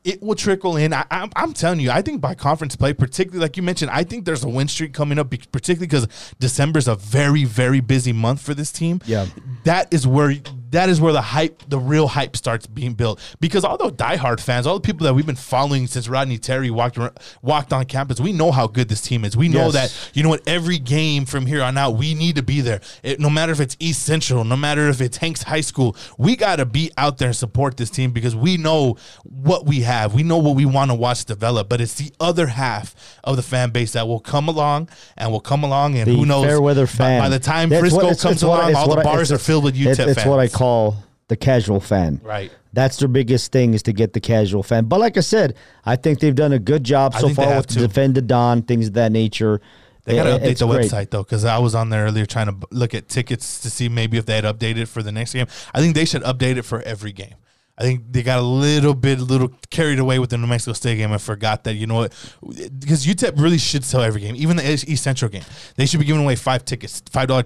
it will trickle in. I'm telling you, I think by conference play, particularly like you mentioned, I think there's a win streak coming up, particularly because December is a very, very busy month for this team. Yeah, that is where the real hype starts being built. Because all the diehard fans, all the people that we've been following since Rodney Terry walked on campus, we know how good this team is. We know that, you know what, every game from here on out, we need to be there. No matter if it's East Central, no matter if it's Hanks High School, we got to be out there and support this team because we know what we have. We know what we want to watch develop, but it's the other half of the fan base that will come along and the who knows, fair weather fan. By the time Frisco comes along, all the bars are filled with UTEP fans. It's what I call the casual fan. Right. That's their biggest thing, is to get the casual fan. But like I said, I think they've done a good job so far with Defend the Don, things of that nature. They got to update the website, though, because I was on there earlier trying to look at tickets to see maybe if they had updated for the next game. I think they should update it for every game. I think they got a little carried away with the New Mexico State game and forgot that, you know what, because UTEP really should sell every game, even the East Central game. They should be giving away $5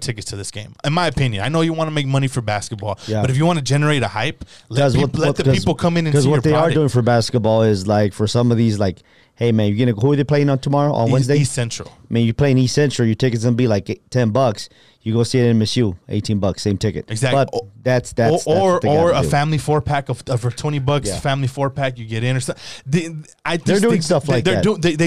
tickets to this game, in my opinion. I know you want to make money for basketball, but if you want to generate a hype, let the people come in and see your product. Because what they are doing for basketball is, like, for some of these, like, hey, man, who are they playing on tomorrow, on Wednesday? East Central. I mean, you're playing East Central, your ticket's going to be like $10. You go see it in MSU, $18, same ticket. Exactly. But that's a family four-pack for $20, family four-pack you get in or something. They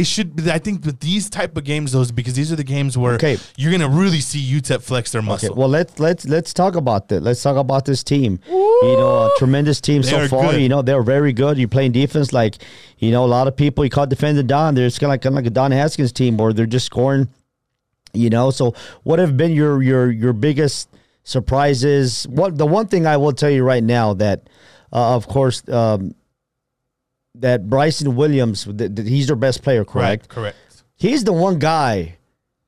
should. I think with these type of games, those, because these are the games where you're going to really see UTEP flex their muscle. Okay. Well, let's talk about that. Let's talk about this team. Ooh. You know, a tremendous team so far. Good. You know, they're very good. You're playing defense, like, you know, a lot of people. You caught the Defend the Don, they're just kind of like a Don Haskins team, or they're just scoring, you know. So what have been your biggest surprises? What the one thing I will tell you right now that, of course, that Bryson Williams, he's their best player, correct? Right, correct. He's the one guy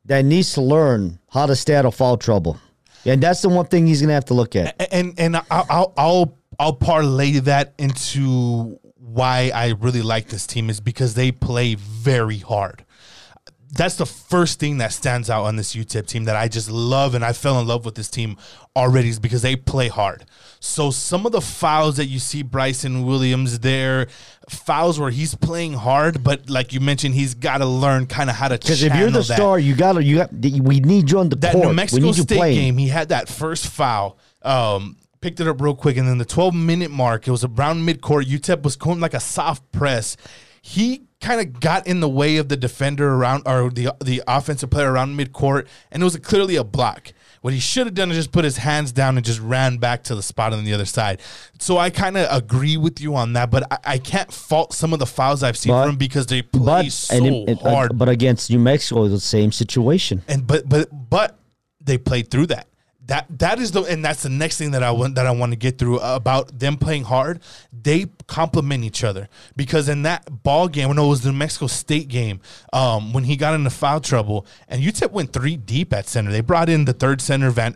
that needs to learn how to stay out of foul trouble, and that's the one thing he's going to have to look at. And I'll parlay that into why I really like this team is because they play very hard. That's the first thing that stands out on this UTEP team that I just love, and I fell in love with this team already, is because they play hard. So some of the fouls that you see Bryson Williams there, fouls where he's playing hard, but like you mentioned, he's got to learn kind of how to channel that. Because if you're the star, we need you on the court. That New Mexico State game, he had that first foul. Picked it up real quick, and then the 12-minute mark, it was around midcourt. UTEP was going like a soft press. He kind of got in the way of the defender around, or the offensive player around midcourt, and it was clearly a block. What he should have done is just put his hands down and just ran back to the spot on the other side. So I kind of agree with you on that, but I can't fault some of the fouls I've seen from him because they play hard. But against New Mexico, it's the same situation. But they played through that. That's the next thing that I want to get through about them playing hard. They complement each other, because in that ball game, when it was the New Mexico State game, when he got into foul trouble and UTEP went three deep at center, they brought in the third center Van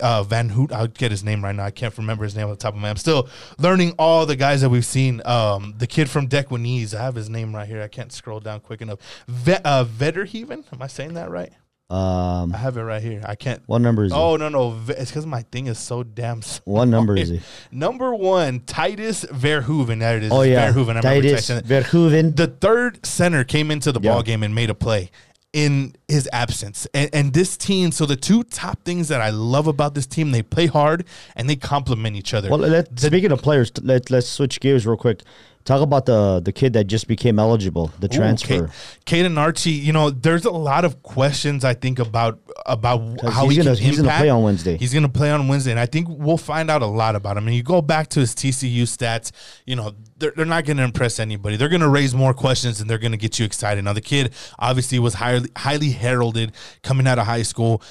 Hoot. I'll get his name right now. I can't remember his name on the top of my head. I'm still learning all the guys that we've seen. The kid from Decwanese, I have his name right here. I can't scroll down quick enough. Vetterheven. Am I saying that right? I have it right here. I can't. What number is he? Oh, no. It's because my thing is so damn slow. What number is he? Number one, Titus Verhoeven. There it is. Oh, yeah. Verhoeven. Titus Verhoeven. The third center came into the ball game and made a play in his absence. And this team, so the two top things that I love about this team, they play hard and they complement each other. Well, speaking of players, let's switch gears real quick. Talk about the kid that just became eligible, the transfer. Caden Archie, you know, there's a lot of questions, I think, about how he's going to play on Wednesday. He's going to play on Wednesday, and I think we'll find out a lot about him. And you go back to his TCU stats, you know, they're not going to impress anybody. They're going to raise more questions, and they're going to get you excited. Now, the kid obviously was highly heralded coming out of high school.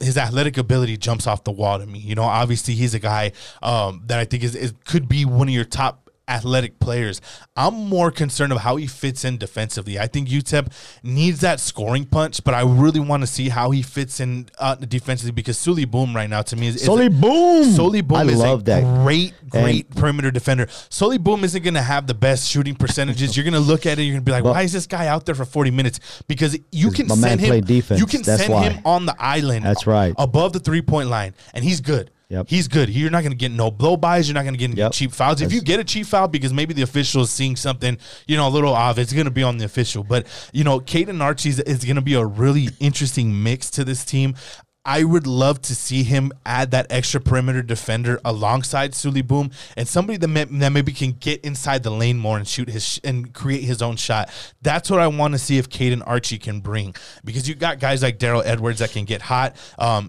His athletic ability jumps off the wall to me. You know, obviously he's a guy that I think could be one of your top athletic players. I'm more concerned of how he fits in defensively. I think UTEP needs that scoring punch, but I really want to see how he fits in defensively, because Souley Boum right now to me is Souley Boum is a great perimeter defender. Souley Boum isn't going to have the best shooting percentages. You're going to look at it, you're going to be like, why is this guy out there for 40 minutes? Because you can send him defense. You can send him on the island. That's right. Above the three-point line, and he's good. Yep. He's good. You're not going to get no blow-bys. You're not going to get any cheap fouls. If you get a cheap foul because maybe the official is seeing something, you know, a little off, it's going to be on the official. But, you know, Caden Archie is going to be a really interesting mix to this team. I would love to see him add that extra perimeter defender alongside Souley Boum, and somebody that maybe can get inside the lane more and shoot and create his own shot. That's what I want to see if Caden Archie can bring, because you got guys like Daryl Edwards that can get hot.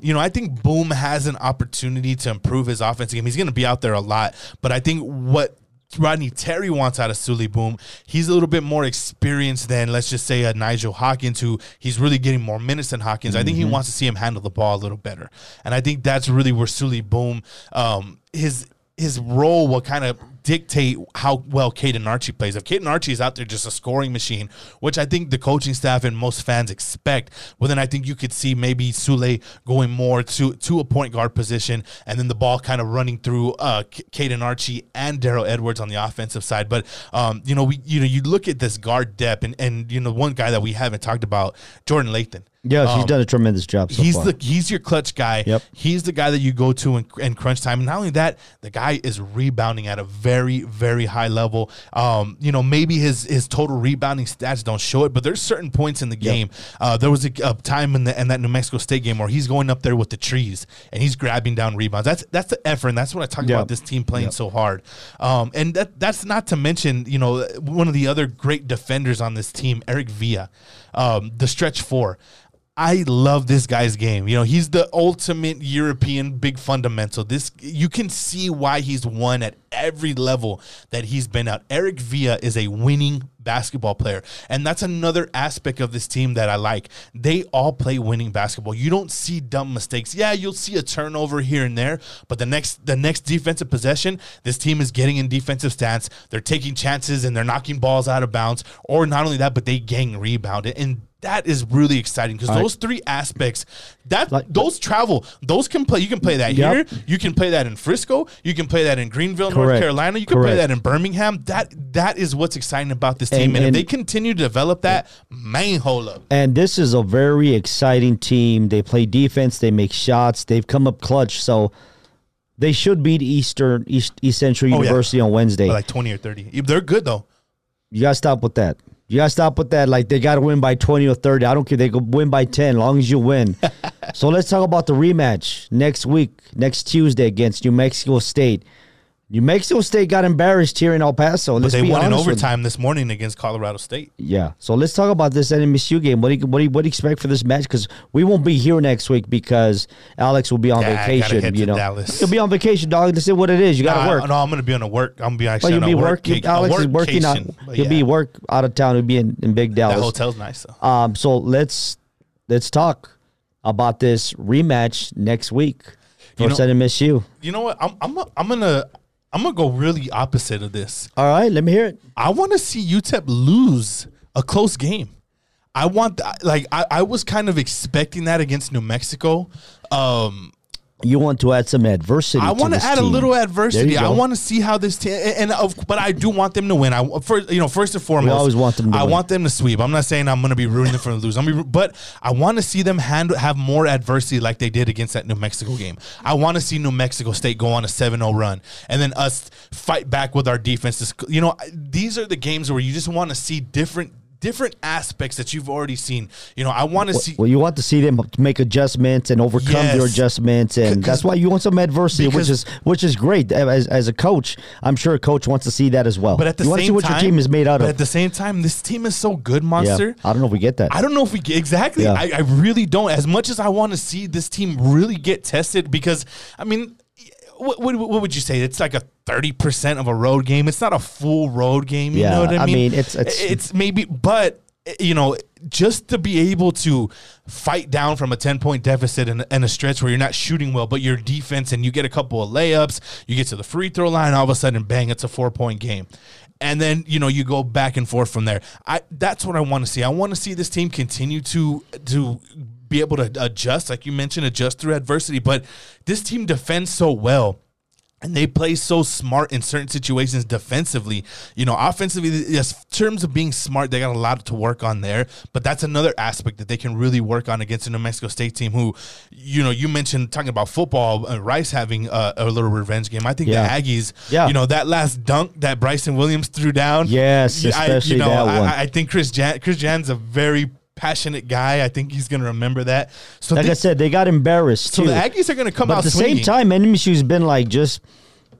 You know, I think Boum has an opportunity to improve his offensive game. He's going to be out there a lot, but I think what Rodney Terry wants out of Souley Boum, he's a little bit more experienced than, let's just say, a Nigel Hawkins, who he's really getting more minutes than Hawkins. I think he wants to see him handle the ball a little better. And I think that's really where Souley Boum, his role will kind of dictate how well Caden Archie plays. If Caden Archie is out there just a scoring machine, which I think the coaching staff and most fans expect, well, then I think you could see maybe Souley going more to a point guard position, and then the ball kind of running through Caden Archie and Daryl Edwards on the offensive side. But you look at this guard depth, and you know, one guy that we haven't talked about, Jordan Lathan. Yeah, he's done a tremendous job so far. He's your clutch guy. Yep. He's the guy that you go to in crunch time. And not only that, the guy is rebounding at a very, very high level. You know, maybe his total rebounding stats don't show it, but there's certain points in the game. There was a time in that New Mexico State game where he's going up there with the trees and he's grabbing down rebounds. That's the effort, and that's what I talk about, this team playing so hard. And that's not to mention, you know, one of the other great defenders on this team, Eric Villa, the stretch four. I love this guy's game. You know, he's the ultimate European big fundamental. This, you can see why he's won at every level that he's been at. Eric Villa is a winning basketball player, and that's another aspect of this team that I like. They all play winning basketball. You don't see dumb mistakes. Yeah, you'll see a turnover here and there, but the next defensive possession, this team is getting in defensive stance. They're taking chances, and they're knocking balls out of bounds, or not only that, but they gang rebound it. And that is really exciting because those three aspects, that like, those travel, those can play. You can play that here. You can play that in Frisco. You can play that in Greenville, North Carolina. You can play that in Birmingham. That is what's exciting about this team. And if they continue to develop that, man, hold up. And this is a very exciting team. They play defense. They make shots. They've come up clutch. So they should beat East Central University on Wednesday. By like 20 or 30. They're good, though. You got to stop with that. You got to stop with that. Like, they got to win by 20 or 30. I don't care. They could win by 10, as long as you win. So let's talk about the rematch next week, next Tuesday against New Mexico State. New Mexico State got embarrassed here in El Paso. But they won in overtime this morning against Colorado State. Yeah. So let's talk about this NMSU game. What do you expect for this match? Because we won't be here next week because Alex will be on vacation. You know, he'll be on vacation, dog. This is what it is. You got to work. No, I'm going to be on a work. I'm going to be actually on a work. Alex is working out. He'll be work out of town. He'll be in Big Dallas. That hotel's nice though. So let's talk about this rematch next week for NMSU. You know what? I'm gonna go really opposite of this. All right, let me hear it. I want to see UTEP lose a close game. I want I was kind of expecting that against New Mexico. You want to add some adversity. I want to add a little adversity. I want to see how this team but I do want them to win. First and foremost, I always want them to win. I want them to sweep. I'm not saying I'm going to be rooting them for them to lose. But I want to see them have more adversity like they did against that New Mexico game. I want to see New Mexico State go on a 7-0 run and then us fight back with our defenses. You know, these are the games where you just want to see different aspects that you've already seen. You know, I want to see. Well, you want to see them make adjustments and overcome your adjustments, and that's why you want some adversity, which is great. As a coach, I'm sure a coach wants to see that as well. But at the same time, you want to see what your team is made out of. But at the same time, this team is so good, Monster. Yeah, I don't know if we get that. I don't know if we get exactly. Yeah. I really don't. As much as I want to see this team really get tested, because I mean, what would you say? It's like a 30% of a road game. It's not a full road game. You know what I mean? It's maybe, but you know, just to be able to fight down from a 10-point deficit and a stretch where you're not shooting well, but your defense and you get a couple of layups, you get to the free throw line, all of a sudden, bang, it's a 4-point game. And then, you know, you go back and forth from there. That's what I want to see. I want to see this team continue to be able to adjust, like you mentioned, adjust through adversity. But this team defends so well. And they play so smart in certain situations defensively. You know, offensively, yes, in terms of being smart, they got a lot to work on there. But that's another aspect that they can really work on against a New Mexico State team who, you know, you mentioned talking about football, Rice having a little revenge game. I think the Aggies, you know, that last dunk that Bryson Williams threw down. Yes, especially that one. I think Chris Jan's a very passionate guy. I think he's going to remember that. So like I said, they got embarrassed too. So the Aggies are going to come out swinging. At the same time, NMSU's been like just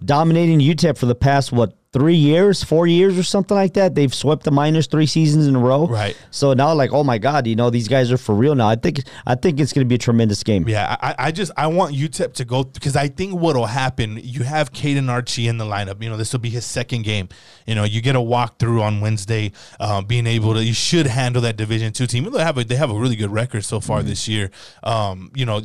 dominating UTEP for the past, 3 years, 4 years or something like that. They've swept the Miners 3 seasons in a row. Right. So now like, oh my God, you know, these guys are for real now. I think it's going to be a tremendous game. Yeah, I want UTEP to go because I think what will happen, you have Caden Archie in the lineup. You know, this will be his second game. You know, you get a walkthrough on Wednesday, being able to, you should handle that Division II team. They have a really good record so far this year. You know,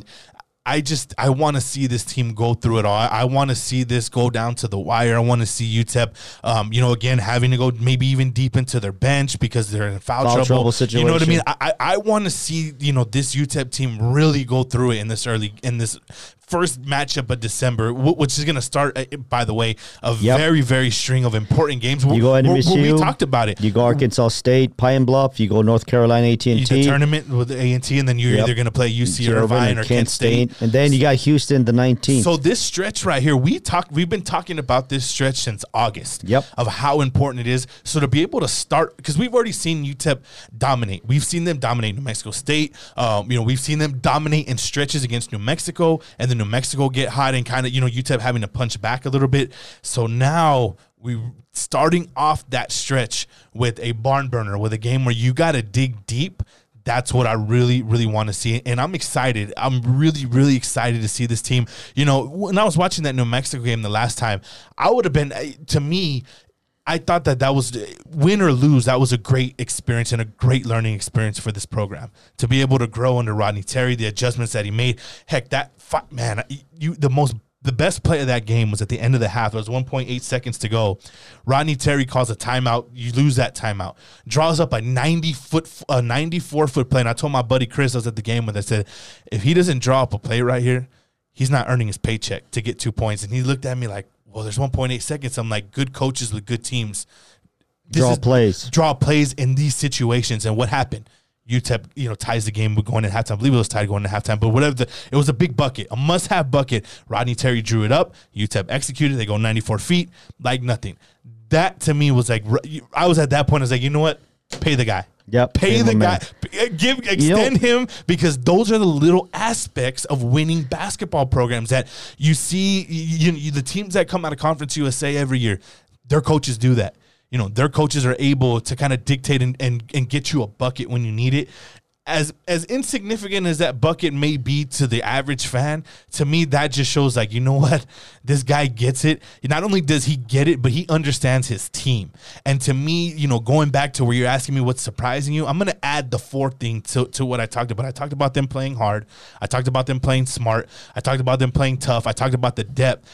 I want to see this team go through it all. I want to see this go down to the wire. I want to see UTEP, you know, again, having to go maybe even deep into their bench because they're in foul trouble situation. You know what I mean? I want to see, you know, this UTEP team really go through it in this first matchup of December, which is going to start, by the way, very, very string of important games. You go NMSU. We talked about it. You go Arkansas State, Pine Bluff. You go North Carolina, AT&T. The tournament with A&T, and then you're either going to play UC or Irvine or Kent State. And then you got Houston the 19th. So this stretch right here, we've been talking about this stretch since August of how important it is. So to be able to start, because we've already seen UTEP dominate. We've seen them dominate New Mexico State. You know, we've seen them dominate in stretches against New Mexico, and then New Mexico get hot and kind of, you know, UTEP having to punch back a little bit. So now we're starting off that stretch with a barn burner, with a game where you got to dig deep. that's what I really want to see. And I'm excited. I'm really excited to see this team. You know, when I was watching that New Mexico game the last time, I would have been, to me, I thought that that was, win or lose, that was a great experience and a great learning experience for this program. To be able to grow under Rodney Terry, the adjustments that he made. Heck, that, man, the best play of that game was at the end of the half. There was 1.8 seconds to go. Rodney Terry calls a timeout. You lose that timeout. Draws up a 94-foot play. And I told my buddy Chris, I was at the game with, I said, if he doesn't draw up a play right here, he's not earning his paycheck to get 2 points. And he looked at me like, well, there's 1.8 seconds. I'm like, good coaches with good teams. Draw plays in these situations. And what happened? UTEP, you know, ties the game. We're going to halftime. I believe it was tied going to halftime. But whatever, it was a big bucket, a must-have bucket. Rodney Terry drew it up. UTEP executed. They go 94 feet like nothing. That, to me, was like, I was at that point. I was like, you know what? Pay the guy. Yep. Pay the guy. Extend him, because those are the little aspects of winning basketball programs that you see. The teams that come out of Conference USA every year, their coaches do that. You know, their coaches are able to kind of dictate and get you a bucket when you need it. As insignificant as that bucket may be to the average fan, to me, that just shows, like, you know what? This guy gets it. Not only does he get it, but he understands his team. And to me, you know, going back to where you're asking me what's surprising you, I'm going to add the fourth thing to what I talked about. I talked about them playing hard. I talked about them playing smart. I talked about them playing tough. I talked about the depth.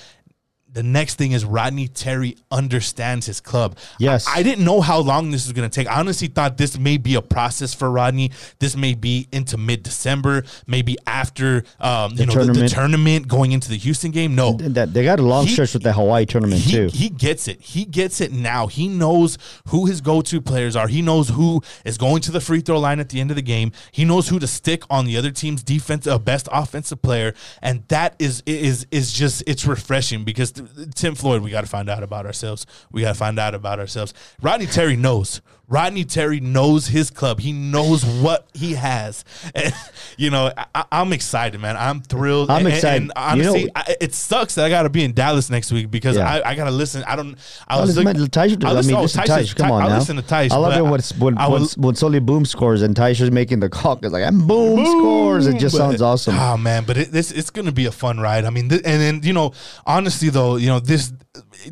The next thing is Rodney Terry understands his club. Yes. I didn't know how long this was going to take. I honestly thought this may be a process for Rodney. This may be into mid-December, maybe after the tournament, going into the Houston game. No. They got a long stretch with the Hawaii tournament, too. He gets it. He gets it now. He knows who his go-to players are. He knows who is going to the free throw line at the end of the game. He knows who to stick on the other team's defense, best offensive player. And that is just, it's refreshing, because Tim Floyd, we got to find out about ourselves. We got to find out about ourselves. Rodney Terry knows. Rodney Terry knows his club. He knows what he has. And, you know, I'm excited, man. I'm thrilled. I'm excited. And honestly, it sucks that I got to be in Dallas next week, because I got to listen. I don't. I listen to Tyshia. I love it when Souley Boum scores and Tyshia's making the call. It's like, Boum scores. It just sounds awesome. Oh, man. But it's going to be a fun ride. I mean, and then, you know, honestly, though, you know, this,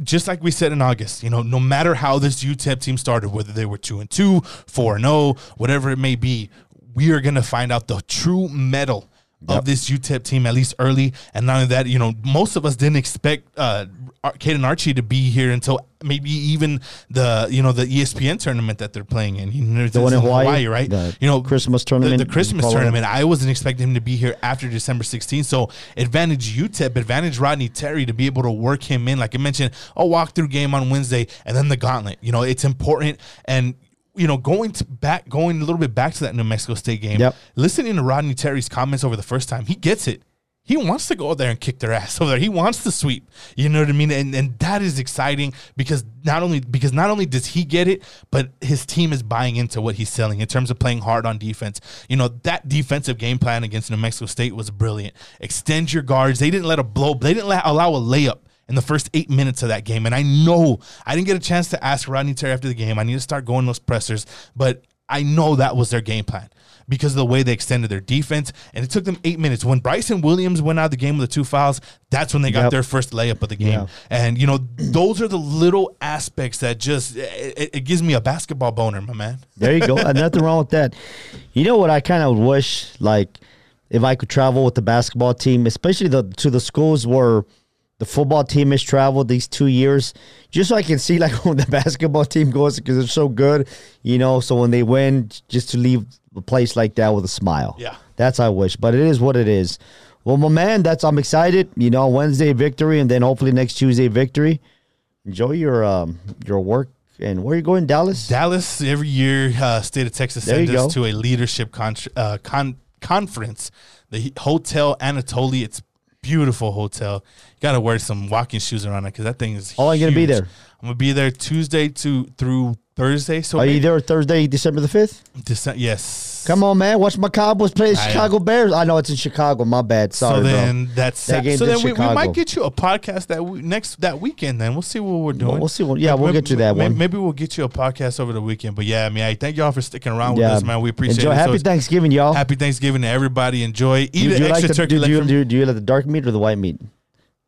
just like we said in August, you know, no matter how this UTEP team started, whether they were 2-2, 4-0, whatever it may be, we are going to find out the true metal of this UTEP team, at least early. And not only that, you know, most of us didn't expect Caden Archie to be here until maybe even the ESPN tournament that they're playing in. You know, the one in Hawaii, right? Christmas tournament. The Christmas tournament. I wasn't expecting him to be here after December 16th. So advantage UTEP, advantage Rodney Terry to be able to work him in. Like I mentioned, a walkthrough game on Wednesday and then the gauntlet. You know, it's important. And, you know, going a little bit back to that New Mexico State game, listening to Rodney Terry's comments over the first time, he gets it. He wants to go out there and kick their ass over there. He wants to sweep. You know what I mean? And that is exciting, because not only does he get it, but his team is buying into what he's selling in terms of playing hard on defense. You know, that defensive game plan against New Mexico State was brilliant. Extend your guards. They didn't let a blow. They didn't allow a layup in the first 8 minutes of that game. And I know I didn't get a chance to ask Rodney Terry after the game. I need to start going those pressers. But I know that was their game plan, because of the way they extended their defense, and it took them 8 minutes. When Bryson Williams went out of the game with the 2 fouls, that's when they got their first layup of the game. Yeah. And, you know, those are the little aspects that just, it gives me a basketball boner, my man. There you go. Nothing wrong with that. You know what I kind of wish, like, if I could travel with the basketball team, especially to the schools where the football team has traveled these 2 years, just so I can see, like, when the basketball team goes, because they're so good, you know, so when they win, just to leave a place like that with a smile. Yeah. That's I wish, but it is what it is. Well, my man, I'm excited. You know, Wednesday victory, and then hopefully next Tuesday victory. Enjoy your work. And where are you going, Dallas? Dallas, every year, State of Texas sends us to a leadership conference, the Hotel Anatoly. It's beautiful hotel. You got to wear some walking shoes around it, because that thing is huge. I'm going to be there Tuesday through Thursday. So are you there Thursday, December the 5th? Yes. Come on, man. Watch my Cowboys play the Chicago Bears. I know it's in Chicago. My bad. Sorry, bro. So then we might get you a podcast that weekend then. We'll see what we're doing. We'll see. We'll get you that one. Maybe we'll get you a podcast over the weekend. But, yeah, I mean, I thank y'all for sticking around with us, man. We appreciate it. Happy Thanksgiving, y'all. Happy Thanksgiving to everybody. Enjoy. Eat extra turkey. Do you like the dark meat or the white meat?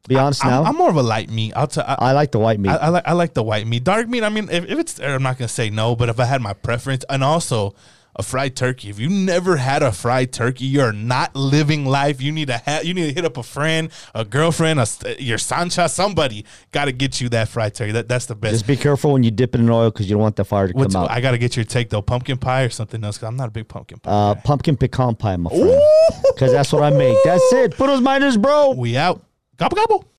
Be honest now. I'm more of a light meat. I like the white meat. I like the white meat. Dark meat, I mean, if it's there, I'm not going to say no, but if I had my preference, and also a fried turkey. If you never had a fried turkey, you're not living life. You need to hit up a friend, a girlfriend, your Sancha, somebody. Got to get you that fried turkey. That's the best. Just be careful when you dip it in oil because you don't want the fire to come out. I got to get your take, though. Pumpkin pie or something else because I'm not a big pumpkin pie guy. Pumpkin pecan pie, my friend. Because that's what I make. That's it. Puros Miners, bro. We out. Gobble, gobble.